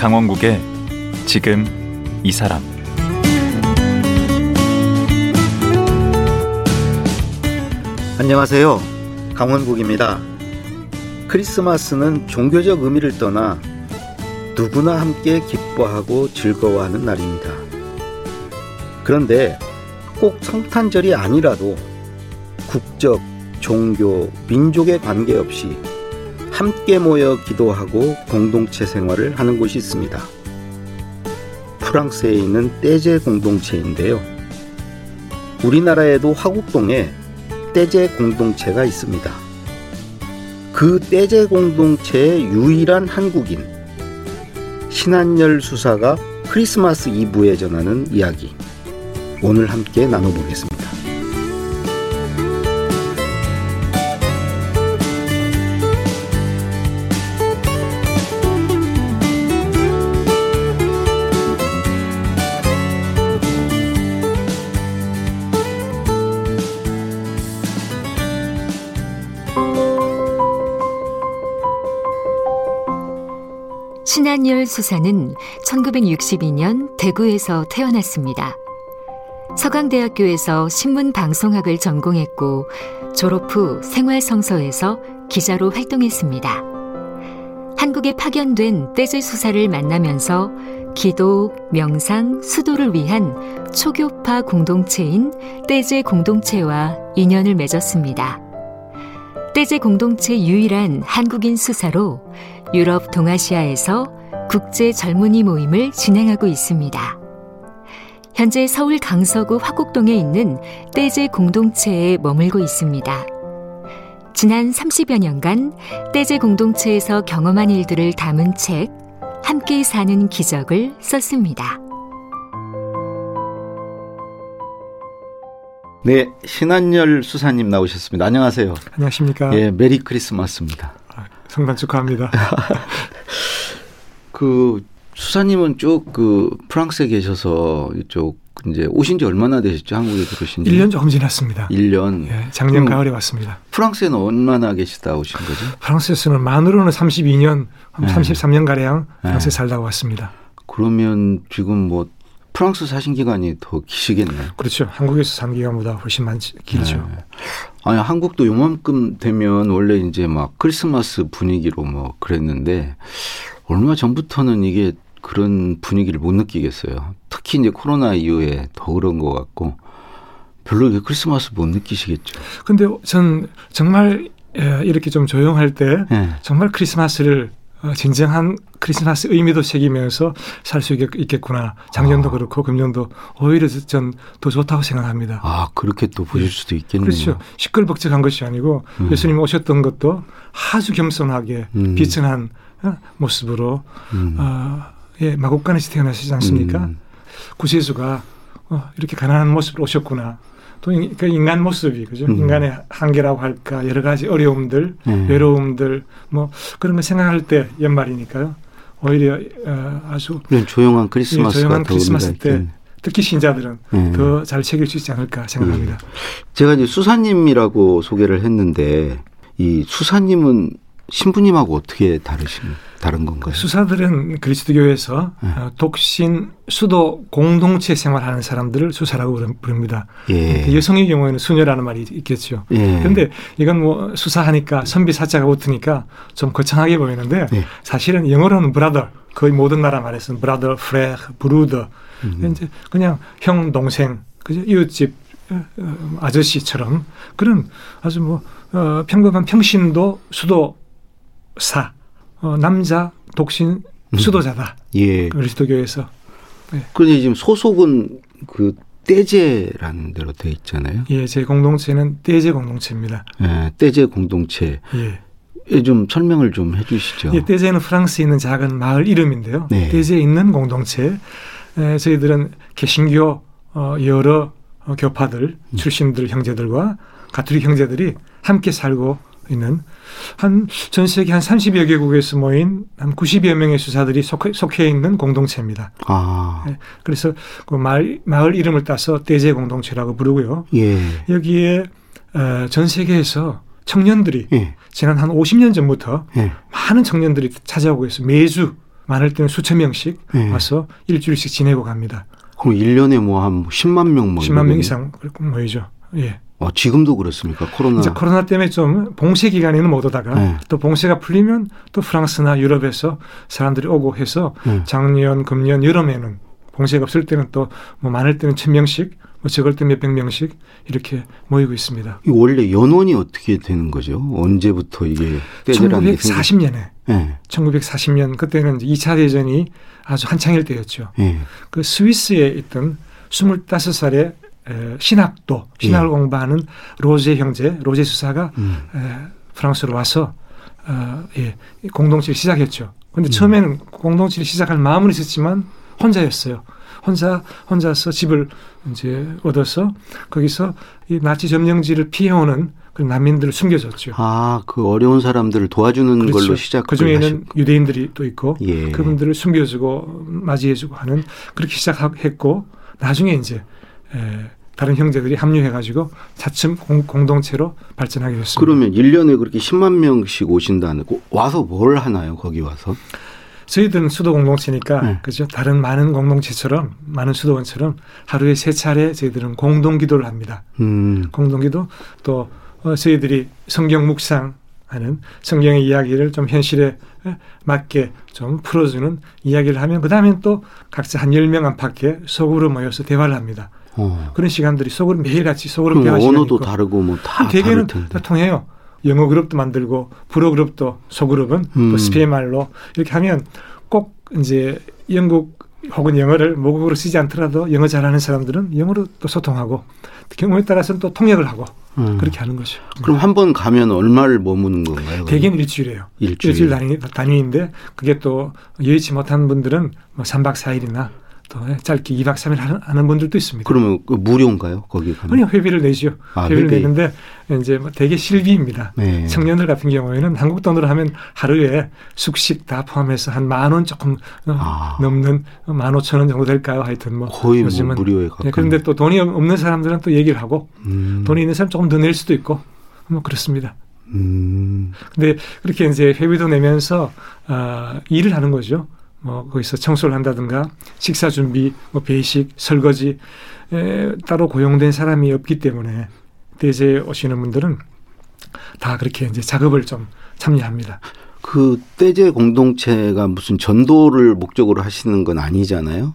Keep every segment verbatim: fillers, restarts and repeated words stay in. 강원국의 지금 이 사람. 안녕하세요. 강원국입니다. 크리스마스는 종교적 의미를 떠나 누구나 함께 기뻐하고 즐거워하는 날입니다. 그런데 꼭 성탄절이 아니라도 국적, 종교, 민족에 관계없이 함께 모여 기도하고 공동체 생활을 하는 곳이 있습니다. 프랑스에 있는 떼제 공동체인데요. 우리나라에도 화곡동에 떼제 공동체가 있습니다. 그 떼제 공동체의 유일한 한국인 신한열 수사가 크리스마스 이브에 전하는 이야기, 오늘 함께 나눠보겠습니다. 신한열 수사는 천구백육십이 년 대구에서 태어났습니다. 서강대학교에서 신문방송학을 전공했고 졸업 후 생활성서에서 기자로 활동했습니다. 한국에 파견된 떼제 수사를 만나면서 기도, 명상, 수도를 위한 초교파 공동체인 떼제 공동체와 인연을 맺었습니다. 떼제 공동체 유일한 한국인 수사로 유럽 동아시아에서 국제 젊은이 모임을 진행하고 있습니다. 현재 서울 강서구 화곡동에 있는 떼제 공동체에 머물고 있습니다. 지난 삼십여 년간 떼제 공동체에서 경험한 일들을 담은 책 함께 사는 기적을 썼습니다. 네, 신한열 수사님 나오셨습니다. 안녕하세요. 안녕하십니까. 예, 메리 크리스마스입니다. 성탄 축하합니다. 그 수사님은 쭉 그 프랑스에 계셔서 이쪽 이제 오신 지 얼마나 되셨죠? 한국에 들어오신 지? 일 년 조금 지났습니다. 일 년. 예, 작년 가을에 왔습니다. 프랑스에는 얼마나 계시다 오신 거죠? 프랑스에서는 만으로는 삼십이 년, 네. 삼십삼 년가량 프랑스에 네. 살다 왔습니다. 그러면 지금 뭐 프랑스 사신 기간이 더 기시겠네요. 그렇죠. 한국에서 산 기간보다 훨씬 많지, 길죠. 네. 아니, 한국도 요만큼 되면 원래 이제 막 크리스마스 분위기로 뭐 그랬는데 얼마 전부터는 이게 그런 분위기를 못 느끼겠어요. 특히 이제 코로나 이후에 더 그런 것 같고 별로 크리스마스 못 느끼시겠죠. 근데 전 정말 이렇게 좀 조용할 때 네. 정말 크리스마스를 진정한 크리스마스 의미도 새기면서 살 수 있겠구나. 작년도 아. 그렇고 금년도 오히려 전 더 좋다고 생각합니다. 아, 그렇게 또 보실 수도 있겠네요. 그렇죠. 시끌벅적한 것이 아니고 음. 예수님 오셨던 것도 아주 겸손하게 음. 비천한 모습으로 음. 어, 예, 마곡간에서 태어나시지 않습니까? 음. 구세주가 어, 이렇게 가난한 모습으로 오셨구나. 또 그 인간 모습이 그죠? 음. 인간의 한계라고 할까 여러 가지 어려움들, 음. 외로움들 뭐 그런 거 생각할 때 연말이니까요. 오히려 어, 아주 조용한 크리스마스 조용한 크리스마스 때 특히 신자들은 음. 더 잘 새길 수 있지 않을까 생각합니다. 음. 제가 이제 수사님이라고 소개를 했는데 이 수사님은 신부님하고 어떻게 다르신 다른 건가요? 수사들은 그리스도교에서 네. 독신 수도 공동체 생활하는 사람들을 수사라고 부릅니다. 예. 여성의 경우에는 수녀라는 말이 있겠죠. 그런데 예. 이건 뭐 수사하니까 선비 사자가 붙으니까 좀 거창하게 보이는데 예. 사실은 영어로는 brother, 거의 모든 나라 말에서는 brother, frère, brother. 음. 이제 그냥 형, 동생, 그죠? 이웃집 아저씨처럼 그런 아주 뭐 어, 평범한 평신도 수도 사 어, 남자 독신 수도자다. 음. 예. 그리스도교에서. 네. 그런데 지금 소속은 그 떼제라는 데로 되어 있잖아요. 예, 제 공동체는 떼제 공동체입니다. 예, 떼제 공동체. 예. 예, 좀 설명을 좀 해주시죠. 예, 떼제는 프랑스에 있는 작은 마을 이름인데요. 네. 떼제에 있는 공동체. 예, 저희들은 개신교 어, 여러 교파들 음. 출신들 형제들과 가톨릭 형제들이 함께 살고 있는 한 전 세계 한 삼십여 개국에서 모인 한 구십여 명의 수사들이 속해, 속해 있는 공동체입니다. 아. 네, 그래서 그 마을, 마을 이름을 따서 떼제 공동체라고 부르고요. 예. 여기에 어, 전 세계에서 청년들이 예. 지난 한 오십 년 전부터 예. 많은 청년들이 찾아오고 있어요. 매주 많을 때는 수천 명씩 네. 와서 일주일씩 지내고 갑니다. 그럼 일 년에 뭐 한 십만 명 뭐 십만 명 이상 모이죠. 예. 아, 지금도 그렇습니까? 코로나. 이제 코로나 때문에 좀 봉쇄 기간에는 못 오다가 네. 또 봉쇄가 풀리면 또 프랑스나 유럽에서 사람들이 오고 해서 네. 작년, 금년 여름에는 봉쇄가 없을 때는 또 뭐 많을 때는 천 명씩 뭐 적을 때 몇백 명씩 이렇게 모이고 있습니다. 이 원래 연원이 어떻게 되는 거죠? 언제부터 이게 떼제라는 천구백사십 년에. 네. 천구백사십 년 그때는 이 차 대전이 아주 한창일 때였죠. 네. 그 스위스에 있던 스물다섯 살의 신학도, 신학을 네. 공부하는 로제 형제, 로제 수사가 음. 프랑스로 와서 어, 예, 공동체를 시작했죠. 그런데 음. 처음에는 공동체를 시작할 마음은 있었지만 혼자였어요. 혼자, 혼자서 집을 이제 얻어서 거기서 이 나치 점령지를 피해오는 그 난민들을 숨겨줬죠. 아, 그 어려운 사람들을 도와주는 그렇죠. 걸로 시작. 그 중에는 유대인들이 또 있고 예. 그분들을 숨겨주고 맞이해주고 하는 그렇게 시작했고 나중에 이제 에, 다른 형제들이 합류해가지고 차츰 공, 공동체로 발전하게 됐습니다. 그러면 일 년에 그렇게 십만 명씩 오신다는 거 와서 뭘 하나요? 거기 와서? 저희들은 수도 공동체니까 네. 그죠? 다른 많은 공동체처럼 많은 수도원처럼 하루에 세 차례 저희들은 공동 기도를 합니다. 음. 공동 기도 또 어, 저희들이 성경 묵상하는 성경의 이야기를 좀 현실에 맞게 좀 풀어주는 이야기를 하면 그다음엔 또 각자 한 열 명 안팎에 속으로 모여서 대화를 합니다. 어. 그런 시간들이 속으로 매일같이 속으로 대화 시간이 언어도 있고. 다르고 뭐 다 대개는 다 통해요. 영어 그룹도 만들고 불어 그룹도 소그룹은 음. 또 스페인 말로 이렇게 하면 꼭 이제 영국 혹은 영어를 모국어로 쓰지 않더라도 영어 잘하는 사람들은 영어로 또 소통하고 경우에 따라서는 또 통역을 하고 음. 그렇게 하는 거죠. 그럼 네. 한 번 가면 얼마를 머무는 건가요? 대개는 일주일이에요. 일주일, 일주일 단위, 단위인데 그게 또 예의치 못한 분들은 뭐 삼 박 사 일이나 또 짧게 이 박 삼 일 하는 분들도 있습니다. 그러면 무료인가요? 거기 가면? 아니요. 회비를 내죠. 아, 회비를 회비. 내는데 이제 뭐 되게 실비입니다. 네. 청년들 같은 경우에는 한국 돈으로 하면 하루에 숙식 다 포함해서 한 만 원 조금 아. 넘는 만 오천 원 정도 될까요? 하여튼 뭐 거의 요즘은. 뭐 무료에 가까운. 네, 그런데 또 돈이 없는 사람들은 또 얘기를 하고 음. 돈이 있는 사람 조금 더 낼 수도 있고 뭐 그렇습니다. 음. 근데 그렇게 이제 회비도 내면서 어, 일을 하는 거죠. 뭐 거기서 청소를 한다든가 식사 준비, 뭐 배식, 설거지 에, 따로 고용된 사람이 없기 때문에 떼제에 오시는 분들은 다 그렇게 이제 작업을 좀 참여합니다. 그 떼제 공동체가 무슨 전도를 목적으로 하시는 건 아니잖아요.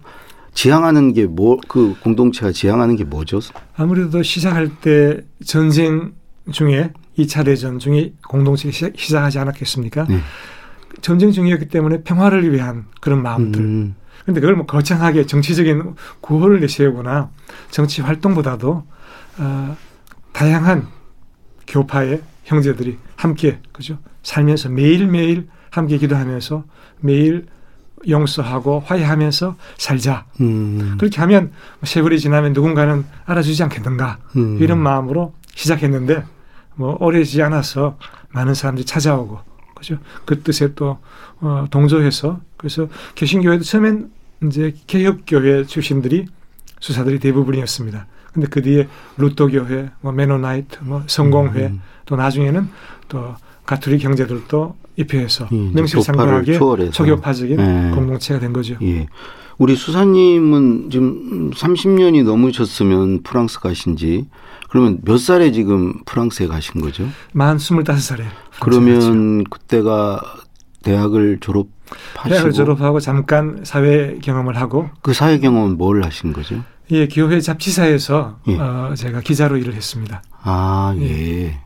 지향하는 게 뭐, 그 공동체가 지향하는 게 뭐죠? 아무래도 시작할 때 전쟁 중에 이 차 대전 중에 공동체가 시작하지 않았겠습니까? 네. 전쟁 중이었기 때문에 평화를 위한 그런 마음들. 음. 그런데 그걸 뭐 거창하게 정치적인 구호를 내세우거나 정치 활동보다도 어, 다양한 교파의 형제들이 함께 그죠 살면서 매일매일 함께 기도하면서 매일 용서하고 화해하면서 살자. 음. 그렇게 하면 세월이 지나면 누군가는 알아주지 않겠는가. 음. 이런 마음으로 시작했는데 뭐 오래지 않아서 많은 사람들이 찾아오고 그죠? 그 뜻에 또 어, 동조해서 그래서 개신교회도 처음엔 이제 개혁교회 출신들이 수사들이 대부분이었습니다. 그런데 그 뒤에 루터교회, 뭐 메노나이트, 뭐 성공회 음. 또 나중에는 또 가톨릭 형제들도 입회해서 예, 명실상부하게 초교파적인 예. 공동체가 된 거죠. 예. 우리 수사님은 지금 삼십 년이 넘으셨으면 프랑스 가신 지 그러면 몇 살에 지금 프랑스에 가신 거죠? 만 스물다섯 살에. 그러면 그때가 대학을 졸업하시고. 대학을 졸업하고 잠깐 사회 경험을 하고. 그 사회 경험은 뭘 하신 거죠? 예, 교회 잡지사에서 예. 어, 제가 기자로 일을 했습니다. 아, 예. 예.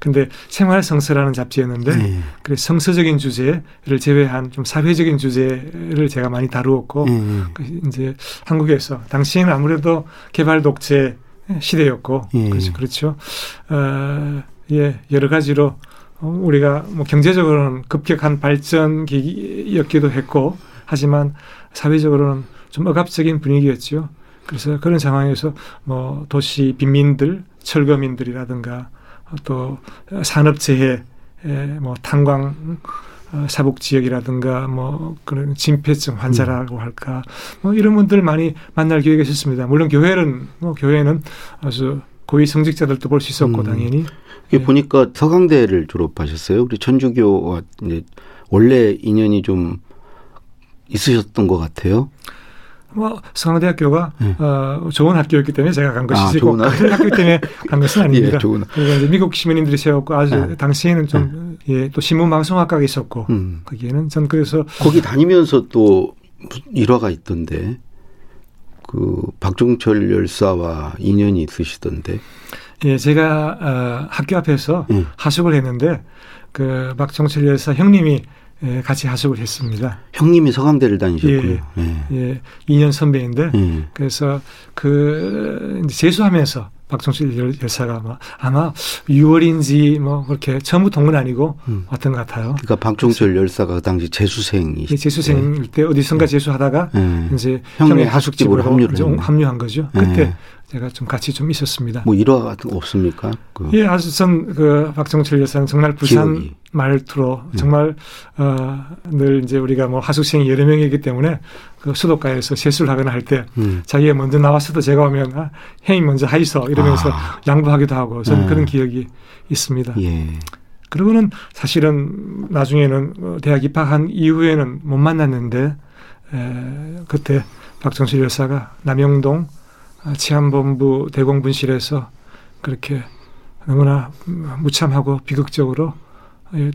근데 생활 성서라는 잡지였는데 네. 그래서 성서적인 주제를 제외한 좀 사회적인 주제를 제가 많이 다루었고 네. 이제 한국에서 당시에는 아무래도 개발 독재 시대였고 네. 그렇죠, 그렇죠. 어, 예, 여러 가지로 우리가 뭐 경제적으로는 급격한 발전기였기도 했고 하지만 사회적으로는 좀 억압적인 분위기였죠. 그래서 그런 상황에서 뭐 도시 빈민들, 철거민들이라든가 또 산업재해, 뭐 탄광 사복 지역이라든가 뭐 그런 진폐증 환자라고 할까, 뭐 이런 분들 많이 만날 기회가 있었습니다. 물론 교회는 뭐 교회는 아주 고위 성직자들도 볼 수 있었고 음. 당연히. 이게 예. 보니까 서강대를 졸업하셨어요. 우리 천주교와 이제 원래 인연이 좀 있으셨던 것 같아요. 뭐 서강대학교가 네. 어, 좋은 학교였기 때문에 제가 간 것이지 아, 꼭 같은 학교 때문에 간 것은 아닙니다. 예, 좋은. 그리고 이제 미국 시민님들이 세웠고 아주 네. 당시에는 좀 예, 또 신문방송학과가 있었고 음. 거기에는 전 그래서 거기 다니면서 또 일화가 있던데 그 박종철 열사와 인연이 있으시던데. 예, 제가 어, 학교 앞에서 음. 하숙을 했는데 그 박종철 열사 형님이 예, 같이 하숙을 했습니다. 형님이 서강대를 다니셨군요. 예, 예. 예, 이 년 선배인데 예. 그래서 그 재수하면서 박종철 열사가 뭐 아마 유월인지 뭐 그렇게 처음부터 온 건 아니고 음. 왔던 것 같아요. 그러니까 박종철 열사가 그 당시 재수생이 예, 재수생일 예. 때 어디선가 예. 재수하다가 예. 이제 형님 하숙집으로 합류를 합류한 거죠. 예. 그때 제가 좀 같이 좀 있었습니다. 뭐 일화 같은 거 없습니까? 그 예, 아주 전 그 박종철 열사는 정말 부산 기억이. 말투로 정말 네. 어, 늘 이제 우리가 뭐 하숙생이 여러 명이기 때문에 그 수도가에서 세수를 하거나 할 때 음. 자기가 먼저 나왔어도 제가 오면 아, 형님 먼저 하이소 이러면서 아. 양보하기도 하고 저는 네. 그런 기억이 있습니다. 예. 그리고는 사실은 나중에는 대학 입학한 이후에는 못 만났는데 에, 그때 박종철 열사가 남영동 치안본부 대공분실에서 그렇게 너무나 무참하고 비극적으로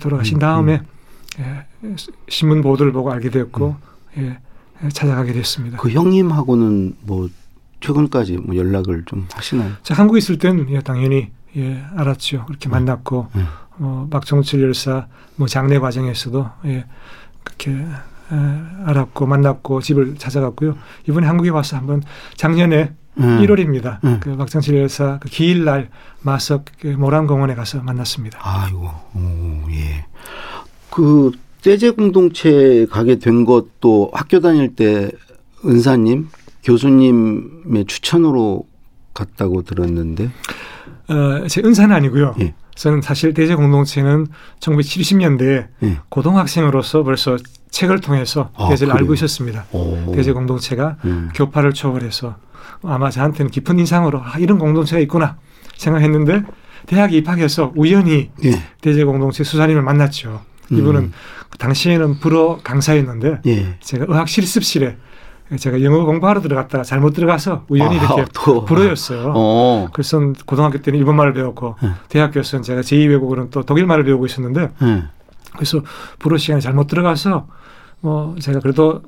돌아가신 다음에 음, 음. 예, 신문 보도를 보고 알게 됐고 음. 예, 찾아가게 됐습니다. 그 형님하고는 뭐 최근까지 뭐 연락을 좀 하시나요? 제가 한국에 있을 때는 예, 당연히 예, 알았죠. 그렇게 음. 만났고 음. 어, 박종철 열사 뭐 장례 과정에서도 예, 그렇게 예, 알았고 만났고 집을 찾아갔고요. 이번에 한국에 와서 한번 작년에 음. 일월입니다. 음. 그 박종철 열사 그 기일날 마석 모란공원에 가서 만났습니다. 아이고, 오, 예. 그 떼제 공동체에 가게 된 것도 학교 다닐 때 은사님, 교수님의 추천으로 갔다고 들었는데. 어, 제 은사는 아니고요. 예. 저는 사실 떼제 공동체는 천구백칠십 년대에 예. 고등학생으로서 벌써 책을 통해서 아, 떼제를 그래요? 알고 있었습니다. 오. 떼제 공동체가 음. 교파를 초월해서 아마 저한테는 깊은 인상으로 아, 이런 공동체가 있구나 생각했는데 대학에 입학해서 우연히 예. 떼제 공동체 수사님을 만났죠. 이분은 음. 당시에는 불어 강사였는데 예. 제가 의학 실습실에 제가 영어 공부하러 들어갔다가 잘못 들어가서 우연히 아, 이렇게 또. 불어였어요. 어. 그래서 고등학교 때는 일본말을 배웠고 예. 대학교에서는 제가 제이 외국어는 또 독일말을 배우고 있었는데 예. 그래서 불어 시간에 잘못 들어가서 뭐 제가 그래도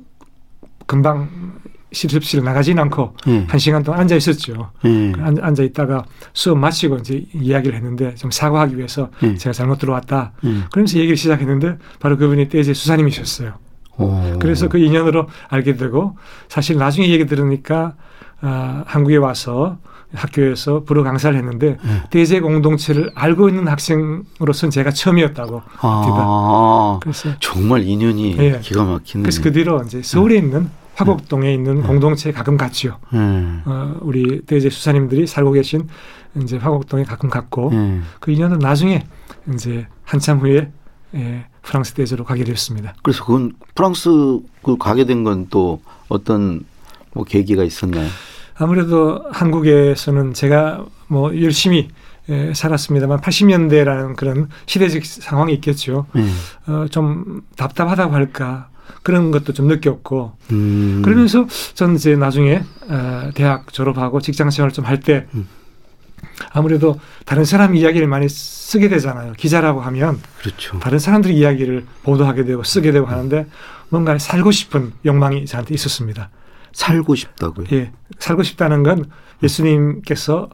금방 실습실 나가진 않고 예. 한 시간 동안 앉아 있었죠. 예. 앉아 있다가 수업 마치고 이제 이야기를 했는데 좀 사과하기 위해서 예. 제가 잘못 들어왔다. 예. 그러면서 얘기를 시작했는데 바로 그분이 떼제 수사님이셨어요. 오. 그래서 그 인연으로 알게 되고 사실 나중에 얘기 들으니까 아, 한국에 와서 학교에서 불어 강사를 했는데 예. 떼제 공동체를 알고 있는 학생으로서는 제가 처음이었다고 아. 그래서 정말 인연이 예. 기가 막히네. 그래서 그 뒤로 이제 서울에 예. 있는 화곡동에 있는 네. 공동체에 가끔 갔죠. 네. 어, 우리 떼제 수사님들이 살고 계신 이제 화곡동에 가끔 갔고 네. 그 인연은 나중에 이제 한참 후에 예, 프랑스 떼제로 가게 됐습니다. 그래서 그건 프랑스 그 가게 된 건 또 어떤 뭐 계기가 있었나요? 아무래도 한국에서는 제가 뭐 열심히 예, 살았습니다만 팔십 년대라는 그런 시대적 상황이 있겠죠. 네. 어, 좀 답답하다고 할까. 그런 것도 좀 느꼈고 음. 그러면서 전 이제 나중에 대학 졸업하고 직장 생활을 좀 할 때 아무래도 다른 사람 이야기를 많이 쓰게 되잖아요. 기자라고 하면 그렇죠. 다른 사람들의 이야기를 보도하게 되고 쓰게 되고 하는데 뭔가 살고 싶은 욕망이 저한테 있었습니다. 살고 싶다고요? 예, 살고 싶다는 건 예수님께서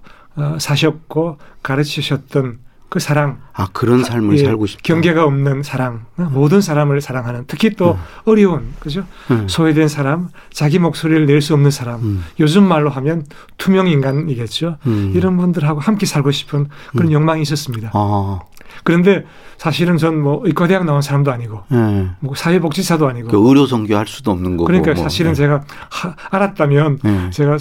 사셨고 가르치셨던 그 사랑. 아, 그런 삶을 예, 살고 싶다. 경계가 없는 사랑. 모든 사람을 사랑하는. 특히 또 음. 어려운, 그죠? 음. 소외된 사람, 자기 목소리를 낼 수 없는 사람. 음. 요즘 말로 하면 투명 인간이겠죠. 음. 이런 분들하고 함께 살고 싶은 그런 음. 욕망이 있었습니다. 아. 그런데 사실은 전 뭐 의과대학 나온 사람도 아니고 네. 뭐 사회복지사도 아니고 그 의료 선교할 수도 없는 거고 그러니까 뭐. 사실은 네. 제가 하, 알았다면 네. 제가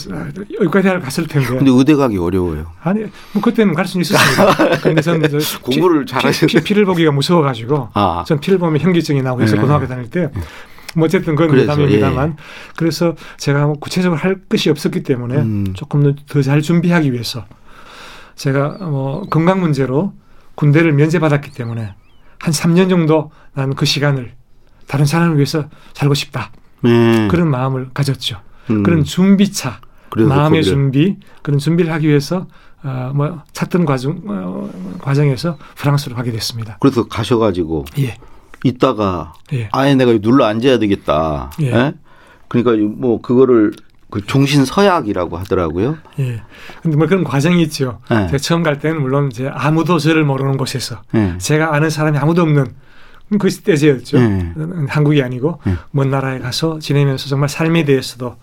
의과대학을 갔을 텐데 근데 의대 가기 어려워요. 아니 뭐 그때는 갈 수는 있었습니다. 그런데 저는 공부를 잘하시는 피를 보기가 무서워가지고 아. 전 피를 보면 현기증이 나고 해서 네. 고등학교 다닐 때 뭐 어쨌든 그건 미담입니다만 예. 그래서 제가 뭐 구체적으로 할 것이 없었기 때문에 음. 조금 더 잘 준비하기 위해서 제가 뭐 건강 문제로 군대를 면제받았기 때문에 한 삼 년 정도 난 그 시간을 다른 사람을 위해서 살고 싶다. 네. 그런 마음을 가졌죠. 음. 그런 준비차, 마음의 거기를. 준비, 그런 준비를 하기 위해서 어, 뭐 찾던 과정, 어, 과정에서 프랑스로 가게 됐습니다. 그래서 가셔가지고 예. 있다가 예. 아예 내가 눌러 앉아야 되겠다. 예. 예? 그러니까 뭐 그거를 그 종신서약이라고 하더라고요. 예. 근데 뭐 그런 과정이 있죠. 예. 제가 처음 갈 때는 물론 제 아무도 저를 모르는 곳에서 예. 제가 아는 사람이 아무도 없는 그것이 떼제였죠. 예. 한국이 아니고 예. 먼 나라에 가서 지내면서 정말 삶에 대해서도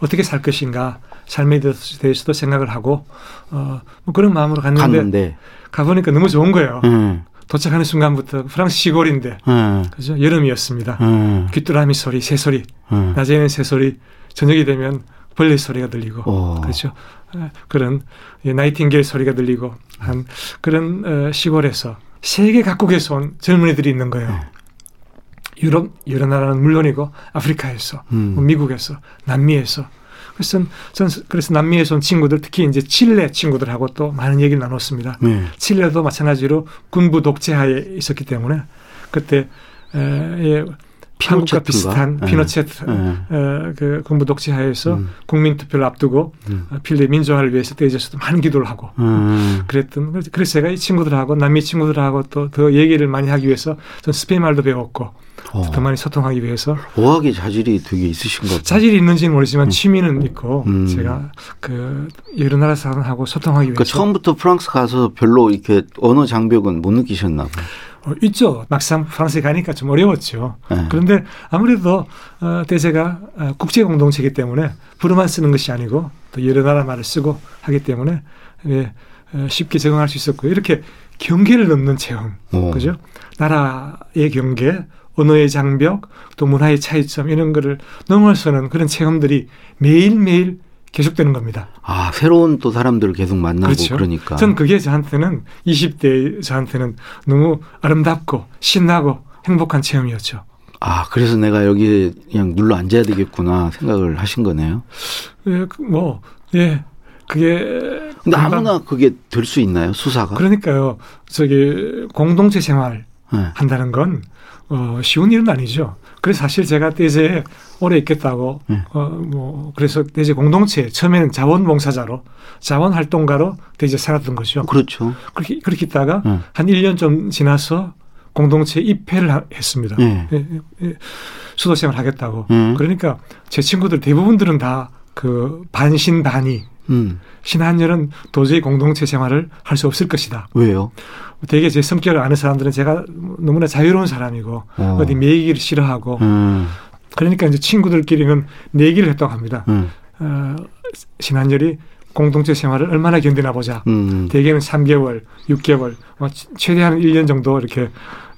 어떻게 살 것인가 삶에 대해서도 생각을 하고 어, 뭐 그런 마음으로 갔는데, 갔는데 가보니까 너무 좋은 거예요. 예. 도착하는 순간부터 프랑스 시골인데 예. 그죠? 여름이었습니다. 예. 귀뚜라미 소리, 새소리, 예. 낮에는 새소리, 저녁이 되면 벌레 소리가 들리고 오. 그렇죠. 그런 나이팅게일 소리가 들리고 한 그런 시골에서 세계 각국에서 온 젊은이들이 있는 거예요. 네. 유럽 여러 나라는 물론이고 아프리카에서 음. 미국에서 남미에서 그래서 전 그래서 남미에서 온 친구들 특히 이제 칠레 친구들하고 또 많은 얘기를 나눴습니다. 네. 칠레도 마찬가지로 군부 독재하에 있었기 때문에 그때 에, 에, 한국과 비슷한 네. 피노체트 네. 어, 그 군부 독재하에서 음. 국민투표를 앞두고 음. 필리 민주화를 위해서 떼제에서도 많은 기도를 하고 음. 그랬던 그래서 제가 이 친구들하고 남미 친구들하고 또 더 얘기를 많이 하기 위해서 전 스페인 말도 배웠고 어. 더 많이 소통하기 위해서 어학의 자질이 되게 있으신 것 같아요. 자질이 있는지는 모르지만 음. 취미는 있고 음. 제가 그 여러 나라 사람하고 소통하기 그러니까 위해서 처음부터 프랑스 가서 별로 이렇게 언어 장벽은 못 느끼셨나 봐요. 있죠. 막상 프랑스에 가니까 좀 어려웠죠. 네. 그런데 아무래도 어, 떼제가 어, 국제 공동체이기 때문에 불어만 쓰는 것이 아니고 또 여러 나라 말을 쓰고 하기 때문에 예, 예, 쉽게 적응할 수 있었고요. 이렇게 경계를 넘는 체험. 오. 그죠? 나라의 경계, 언어의 장벽, 또 문화의 차이점 이런 거를 넘어서는 그런 체험들이 매일매일 계속되는 겁니다. 아, 새로운 또 사람들을 계속 만나고 그렇죠? 그러니까. 전 그게 저한테는 이십 대 저한테는 너무 아름답고 신나고 행복한 체험이었죠. 아, 그래서 내가 여기 그냥 눌러 앉아야 되겠구나 생각을 하신 거네요. 예, 뭐, 예. 그게. 근데 아무나 그게 될 수 있나요? 수사가? 그러니까요. 저기 공동체 생활 네. 한다는 건 어, 쉬운 일은 아니죠. 그래서 사실 제가 떼제에 오래 있겠다고 네. 어, 뭐 그래서 떼제 공동체 처음에는 자원봉사자로 자원활동가로 떼제 살았던 거죠. 그렇죠. 그렇게 그렇게 있다가 네. 한 일 년 좀 지나서 공동체 입회를 하, 했습니다. 네. 예, 예, 수도생활 하겠다고. 네. 그러니까 제 친구들 대부분들은 다 그 반신반의. 음. 신한열은 도저히 공동체 생활을 할 수 없을 것이다. 왜요? 되게 제 성격을 아는 사람들은 제가 너무나 자유로운 사람이고 어. 어디 매이기를 싫어하고 음. 그러니까 이제 친구들끼리는 내기를 했다고 합니다. 음. 어, 신한열이 공동체 생활을 얼마나 견디나 보자. 음. 대개는 삼 개월, 육 개월, 어, 최대한 일 년 정도 이렇게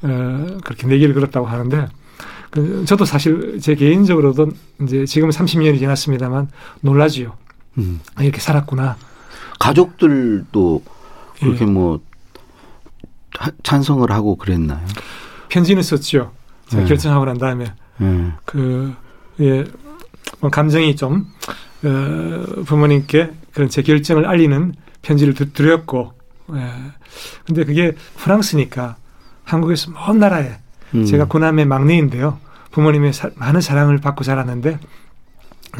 어, 그렇게 내기를 걸었다고 하는데 저도 사실 제 개인적으로도 이제 지금 삼십 년이 지났습니다만 놀라지요. 음. 이렇게 살았구나. 가족들도 그렇게 예. 뭐 찬성을 하고 그랬나요? 편지는 썼죠. 제가 예. 결정하고 난 다음에 예. 그 예, 감정이 좀 어, 부모님께 그런 제 결정을 알리는 편지를 드렸고, 예. 근데 그게 프랑스니까 한국에서 먼 나라에 음. 제가 고남의 막내인데요. 부모님의 사, 많은 사랑을 받고 자랐는데.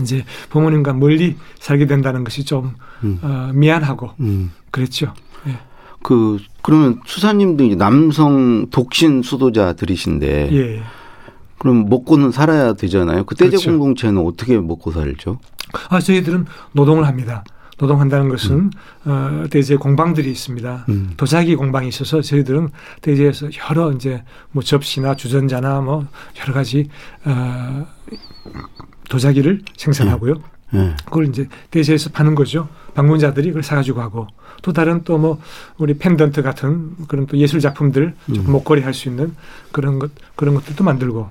이제 부모님과 멀리 살게 된다는 것이 좀 음. 어, 미안하고 음. 그랬죠. 예. 그 그러면 수사님도 남성 독신 수도자들이신데 예. 그럼 먹고는 살아야 되잖아요. 그 떼제 그렇죠. 공동체는 어떻게 먹고 살죠? 아 저희들은 노동을 합니다. 노동한다는 것은 음. 어, 떼제 공방들이 있습니다. 음. 도자기 공방이 있어서 저희들은 떼제에서 여러 이제 뭐 접시나 주전자나 뭐 여러 가지. 어, 도자기를 생산하고요. 네. 네. 그걸 이제 떼제에서 파는 거죠. 방문자들이 그걸 사가지고 하고 또 다른 또 뭐 우리 펜던트 같은 그런 또 예술 작품들 음. 목걸이 할 수 있는 그런 것 그런 것들도 만들고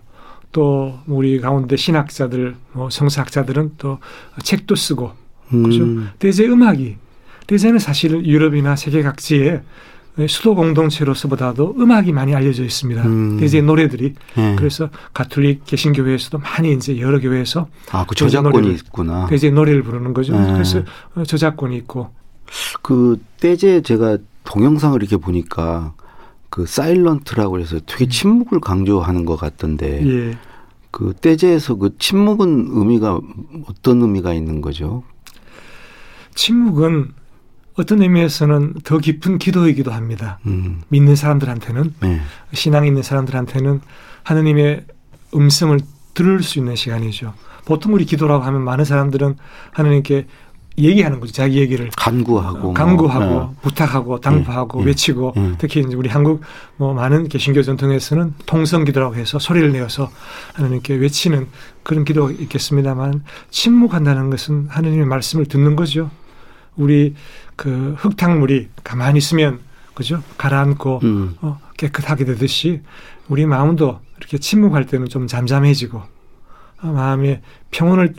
또 우리 가운데 신학자들, 뭐 성서학자들은 또 책도 쓰고 음. 그렇죠. 떼제 음악이 떼제는 사실 유럽이나 세계 각지에 수도 공동체로서보다도 음악이 많이 알려져 있습니다. 음. 떼제 노래들이 네. 그래서 가톨릭 개신교회에서도 많이 이제 여러 교회에서 아, 그 저작권이 노래를, 있구나. 떼제 노래를 부르는 거죠. 네. 그래서 저작권이 있고 그 떼제 제가 동영상을 이렇게 보니까 그 사일런트라고 해서 되게 침묵을 강조하는 것 같던데 예. 그 떼제에서 그 침묵은 의미가 어떤 의미가 있는 거죠? 침묵은 어떤 의미에서는 더 깊은 기도이기도 합니다. 음. 믿는 사람들한테는 네. 신앙이 있는 사람들한테는 하느님의 음성을 들을 수 있는 시간이죠. 보통 우리 기도라고 하면 많은 사람들은 하느님께 얘기하는 거죠. 자기 얘기를 간구하고, 간구하고 뭐. 부탁하고, 당부하고, 예. 외치고 예. 특히 이제 우리 한국 뭐 많은 개신교 전통에서는 통성기도라고 해서 소리를 내어서 하느님께 외치는 그런 기도가 있겠습니다만 침묵한다는 것은 하느님의 말씀을 듣는 거죠. 우리 그 흙탕물이 가만히 있으면 그죠 가라앉고 음. 어, 깨끗하게 되듯이 우리 마음도 이렇게 침묵할 때는 좀 잠잠해지고 어, 마음의 평온을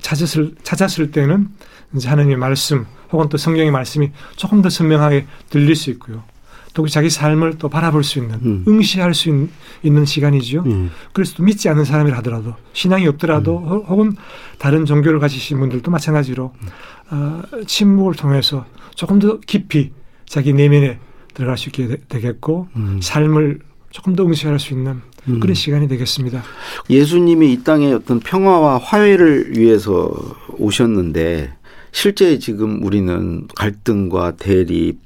찾았을, 찾았을 때는 이제 하느님의 말씀 혹은 또 성경의 말씀이 조금 더 선명하게 들릴 수 있고요. 또 자기 삶을 또 바라볼 수 있는 음. 응시할 수 있는, 있는 시간이죠. 음. 그래서 또 믿지 않는 사람이라 하더라도 신앙이 없더라도 음. 혹은 다른 종교를 가지신 분들도 마찬가지로 음. 어, 침묵을 통해서 조금 더 깊이 자기 내면에 들어갈 수 있게 되, 되겠고 음. 삶을 조금 더 응시할 수 있는 음. 그런 시간이 되겠습니다. 예수님이 이 땅에 어떤 평화와 화해를 위해서 오셨는데 실제 지금 우리는 갈등과 대립,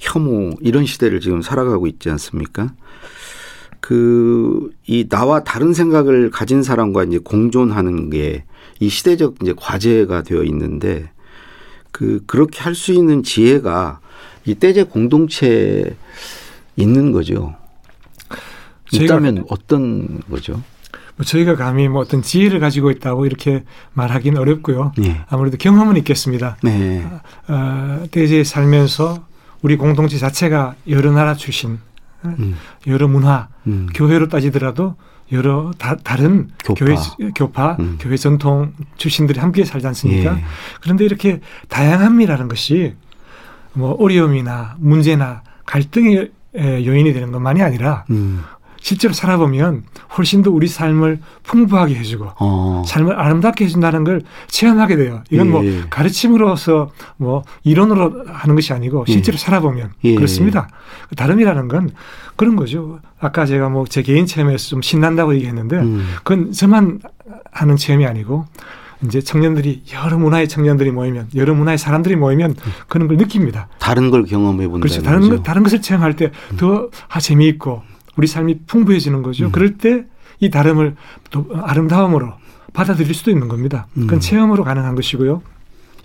혐오 이런 시대를 지금 살아가고 있지 않습니까? 그 이 나와 다른 생각을 가진 사람과 이제 공존하는 게 이 시대적 이제 과제가 되어 있는데 그 그렇게 할 수 있는 지혜가 이 떼제 공동체에 있는 거죠. 있다면 어떤 거죠? 뭐 저희가 감히 뭐 어떤 지혜를 가지고 있다고 이렇게 말하기는 어렵고요. 네. 아무래도 경험은 있겠습니다. 네. 어, 떼제에 살면서 우리 공동체 자체가 여러 나라 출신, 음. 여러 문화, 음. 교회로 따지더라도 여러 다, 다른 교파, 교회, 교파 음. 교회 전통 출신들이 함께 살지 않습니까? 네. 그런데 이렇게 다양함이라는 것이 뭐 어려움이나 문제나 갈등의 요인이 되는 것만이 아니라 음. 실제로 살아보면 훨씬 더 우리 삶을 풍부하게 해주고 어. 삶을 아름답게 해준다는 걸 체험하게 돼요. 이건 예. 뭐 가르침으로서 뭐 이론으로 하는 것이 아니고 실제로 예. 살아보면 예. 그렇습니다. 다름이라는 건 그런 거죠. 아까 제가 뭐 제 개인 체험에서 좀 신난다고 얘기했는데 음. 그건 저만 하는 체험이 아니고 이제 청년들이 여러 문화의 청년들이 모이면 여러 문화의 사람들이 모이면 그런 걸 느낍니다. 다른 걸 경험해 본다는 거죠. 그렇죠. 다른, 거, 다른 것을 체험할 때 더 아, 재미있고 우리 삶이 풍부해지는 거죠. 음. 그럴 때 이 다름을 또 아름다움으로 받아들일 수도 있는 겁니다. 그건 음. 체험으로 가능한 것이고요.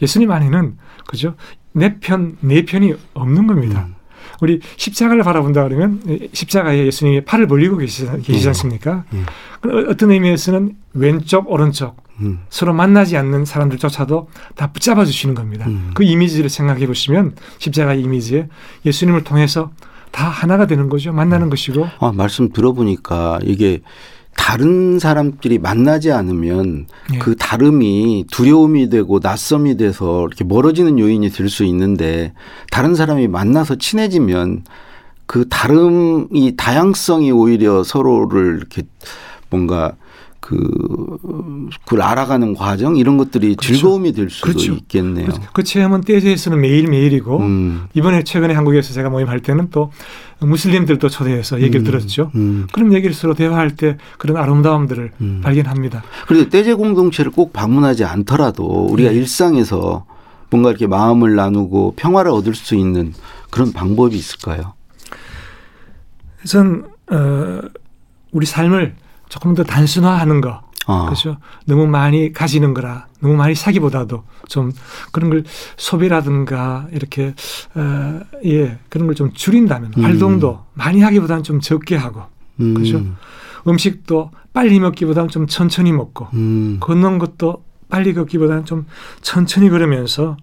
예수님 안에는 그죠 내 편, 내 편이 없는 겁니다. 음. 우리 십자가를 바라본다 그러면 십자가에 예수님이 팔을 벌리고 계시지, 계시지 않습니까? 음. 음. 어떤 의미에서는 왼쪽, 오른쪽 음. 서로 만나지 않는 사람들조차도 다 붙잡아 주시는 겁니다. 음. 그 이미지를 생각해 보시면 십자가의 이미지에 예수님을 통해서 다 하나가 되는 거죠. 만나는 것이고. 아, 말씀 들어보니까 이게 다른 사람들이 만나지 않으면 예. 그 다름이 두려움이 되고 낯섦이 돼서 이렇게 멀어지는 요인이 될 수 있는데 다른 사람이 만나서 친해지면 그 다름이 다양성이 오히려 서로를 이렇게 뭔가 그, 그걸 알아가는 과정 이런 것들이 그렇죠. 즐거움이 될 수도 그렇죠. 있겠네요. 그렇죠. 그 체험은 떼제에서는 매일매일이고 음. 이번에 최근에 한국에서 제가 모임할 때는 또 무슬림들도 초대해서 얘기를 음. 들었죠. 음. 그런 얘기를 서로 대화할 때 그런 아름다움들을 음. 발견합니다. 그런데 떼제 공동체를 꼭 방문하지 않더라도 우리가 네. 일상에서 뭔가 이렇게 마음을 나누고 평화를 얻을 수 있는 그런 방법이 있을까요? 우선 어, 우리 삶을 조금 더 단순화하는 거, 아. 그렇죠? 너무 많이 가지는 거라, 너무 많이 사기보다도 좀 그런 걸 소비라든가 이렇게 어, 예 그런 걸 좀 줄인다면 음. 활동도 많이 하기보다는 좀 적게 하고, 음. 그렇죠? 음식도 빨리 먹기보다는 좀 천천히 먹고, 음. 걷는 것도 빨리 걷기보다는 좀 천천히 걸으면서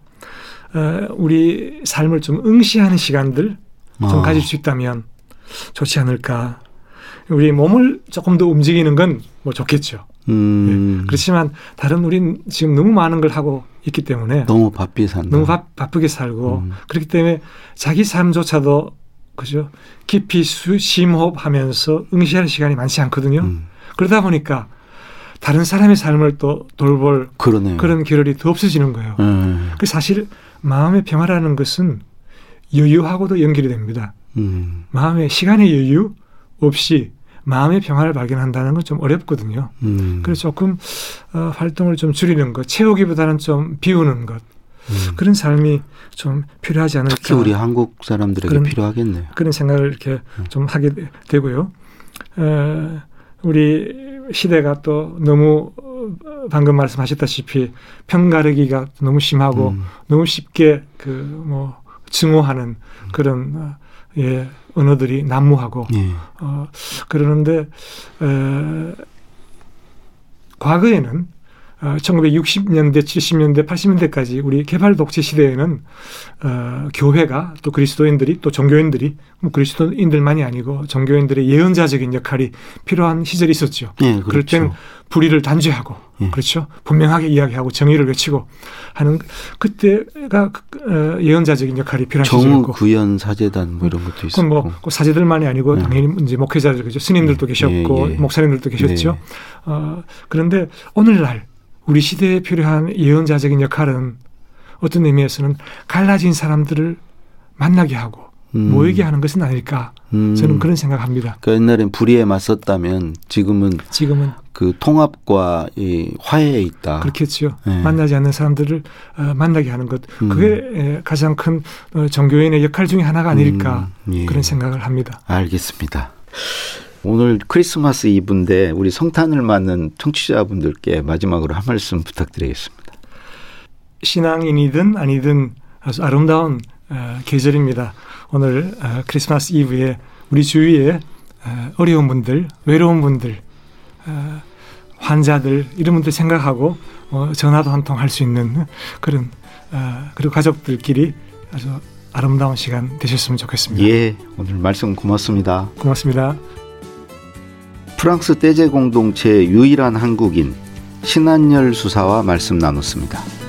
어, 우리 삶을 좀 응시하는 시간들 아. 좀 가질 수 있다면 좋지 않을까. 우리 몸을 조금 더 움직이는 건 뭐 좋겠죠. 음. 예. 그렇지만 다른 우린 지금 너무 많은 걸 하고 있기 때문에 너무 바삐 산다. 너무 바, 바쁘게 살고 음. 그렇기 때문에 자기 삶조차도 그죠 깊이 수, 심호흡하면서 응시하는 시간이 많지 않거든요. 음. 그러다 보니까 다른 사람의 삶을 또 돌볼 그러네요. 그런 겨를이 더 없어지는 거예요. 음. 그 사실 마음의 평화라는 것은 여유하고도 연결이 됩니다. 음. 마음의 시간의 여유 없이 마음의 평화를 발견한다는 건 좀 어렵거든요. 음. 그래서 조금 어, 활동을 좀 줄이는 것, 채우기보다는 좀 비우는 것. 음. 그런 삶이 좀 필요하지 않을까. 특히 우리 한국 사람들에게 그런, 필요하겠네요. 그런 생각을 이렇게 음. 좀 하게 되고요. 어, 우리 시대가 또 너무 방금 말씀하셨다시피 편가르기가 너무 심하고 음. 너무 쉽게 그 뭐 증오하는 그런 예, 언어들이 난무하고 예. 어, 그러는데 에, 과거에는 어, 천구백육십 년대, 칠십 년대, 팔십 년대까지 우리 개발 독재 시대에는 어, 교회가 또 그리스도인들이 또 종교인들이 그리스도인들만이 아니고 종교인들의 예언자적인 역할이 필요한 시절이 있었죠. 예, 그렇죠. 그럴 때는 불의를 단죄하고 예. 그렇죠. 분명하게 이야기하고 정의를 외치고 하는 그때가 예언자적인 역할이 필요한 시절이고. 정구현 사제단 뭐 이런 것도 있었고. 뭐 그 사제들만이 아니고 예. 당연히 이제 목회자들 그죠. 스님들도 예. 계셨고 예. 예. 목사님들도 계셨죠. 예. 어, 그런데 오늘날 우리 시대에 필요한 예언자적인 역할은 어떤 의미에서는 갈라진 사람들을 만나게 하고 음. 모이게 하는 것은 아닐까 음. 저는 그런 생각합니다. 그러니까 옛날엔 불의에 맞섰다면 지금은 지금은 그 통합과 이 화해에 있다. 그렇겠죠. 네. 만나지 않는 사람들을 만나게 하는 것. 음. 그게 가장 큰 종교인의 역할 중에 하나가 아닐까 음. 예. 그런 생각을 합니다. 알겠습니다. 오늘 크리스마스 이브인데 우리 성탄을 맞는 청취자분들께 마지막으로 한 말씀 부탁드리겠습니다. 신앙인이든 아니든 아주 아름다운 어, 계절입니다. 오늘 어, 크리스마스 이브에 우리 주위에 어, 어려운 분들, 외로운 분들, 어, 환자들 이런 분들 생각하고 어, 전화도 한 통 할 수 있는 그런 어, 그리고 가족들끼리 아주 아름다운 시간 되셨으면 좋겠습니다. 예, 오늘 말씀 고맙습니다. 고맙습니다. 프랑스 떼제 공동체 유일한 한국인 신한열 수사와 말씀 나눴습니다.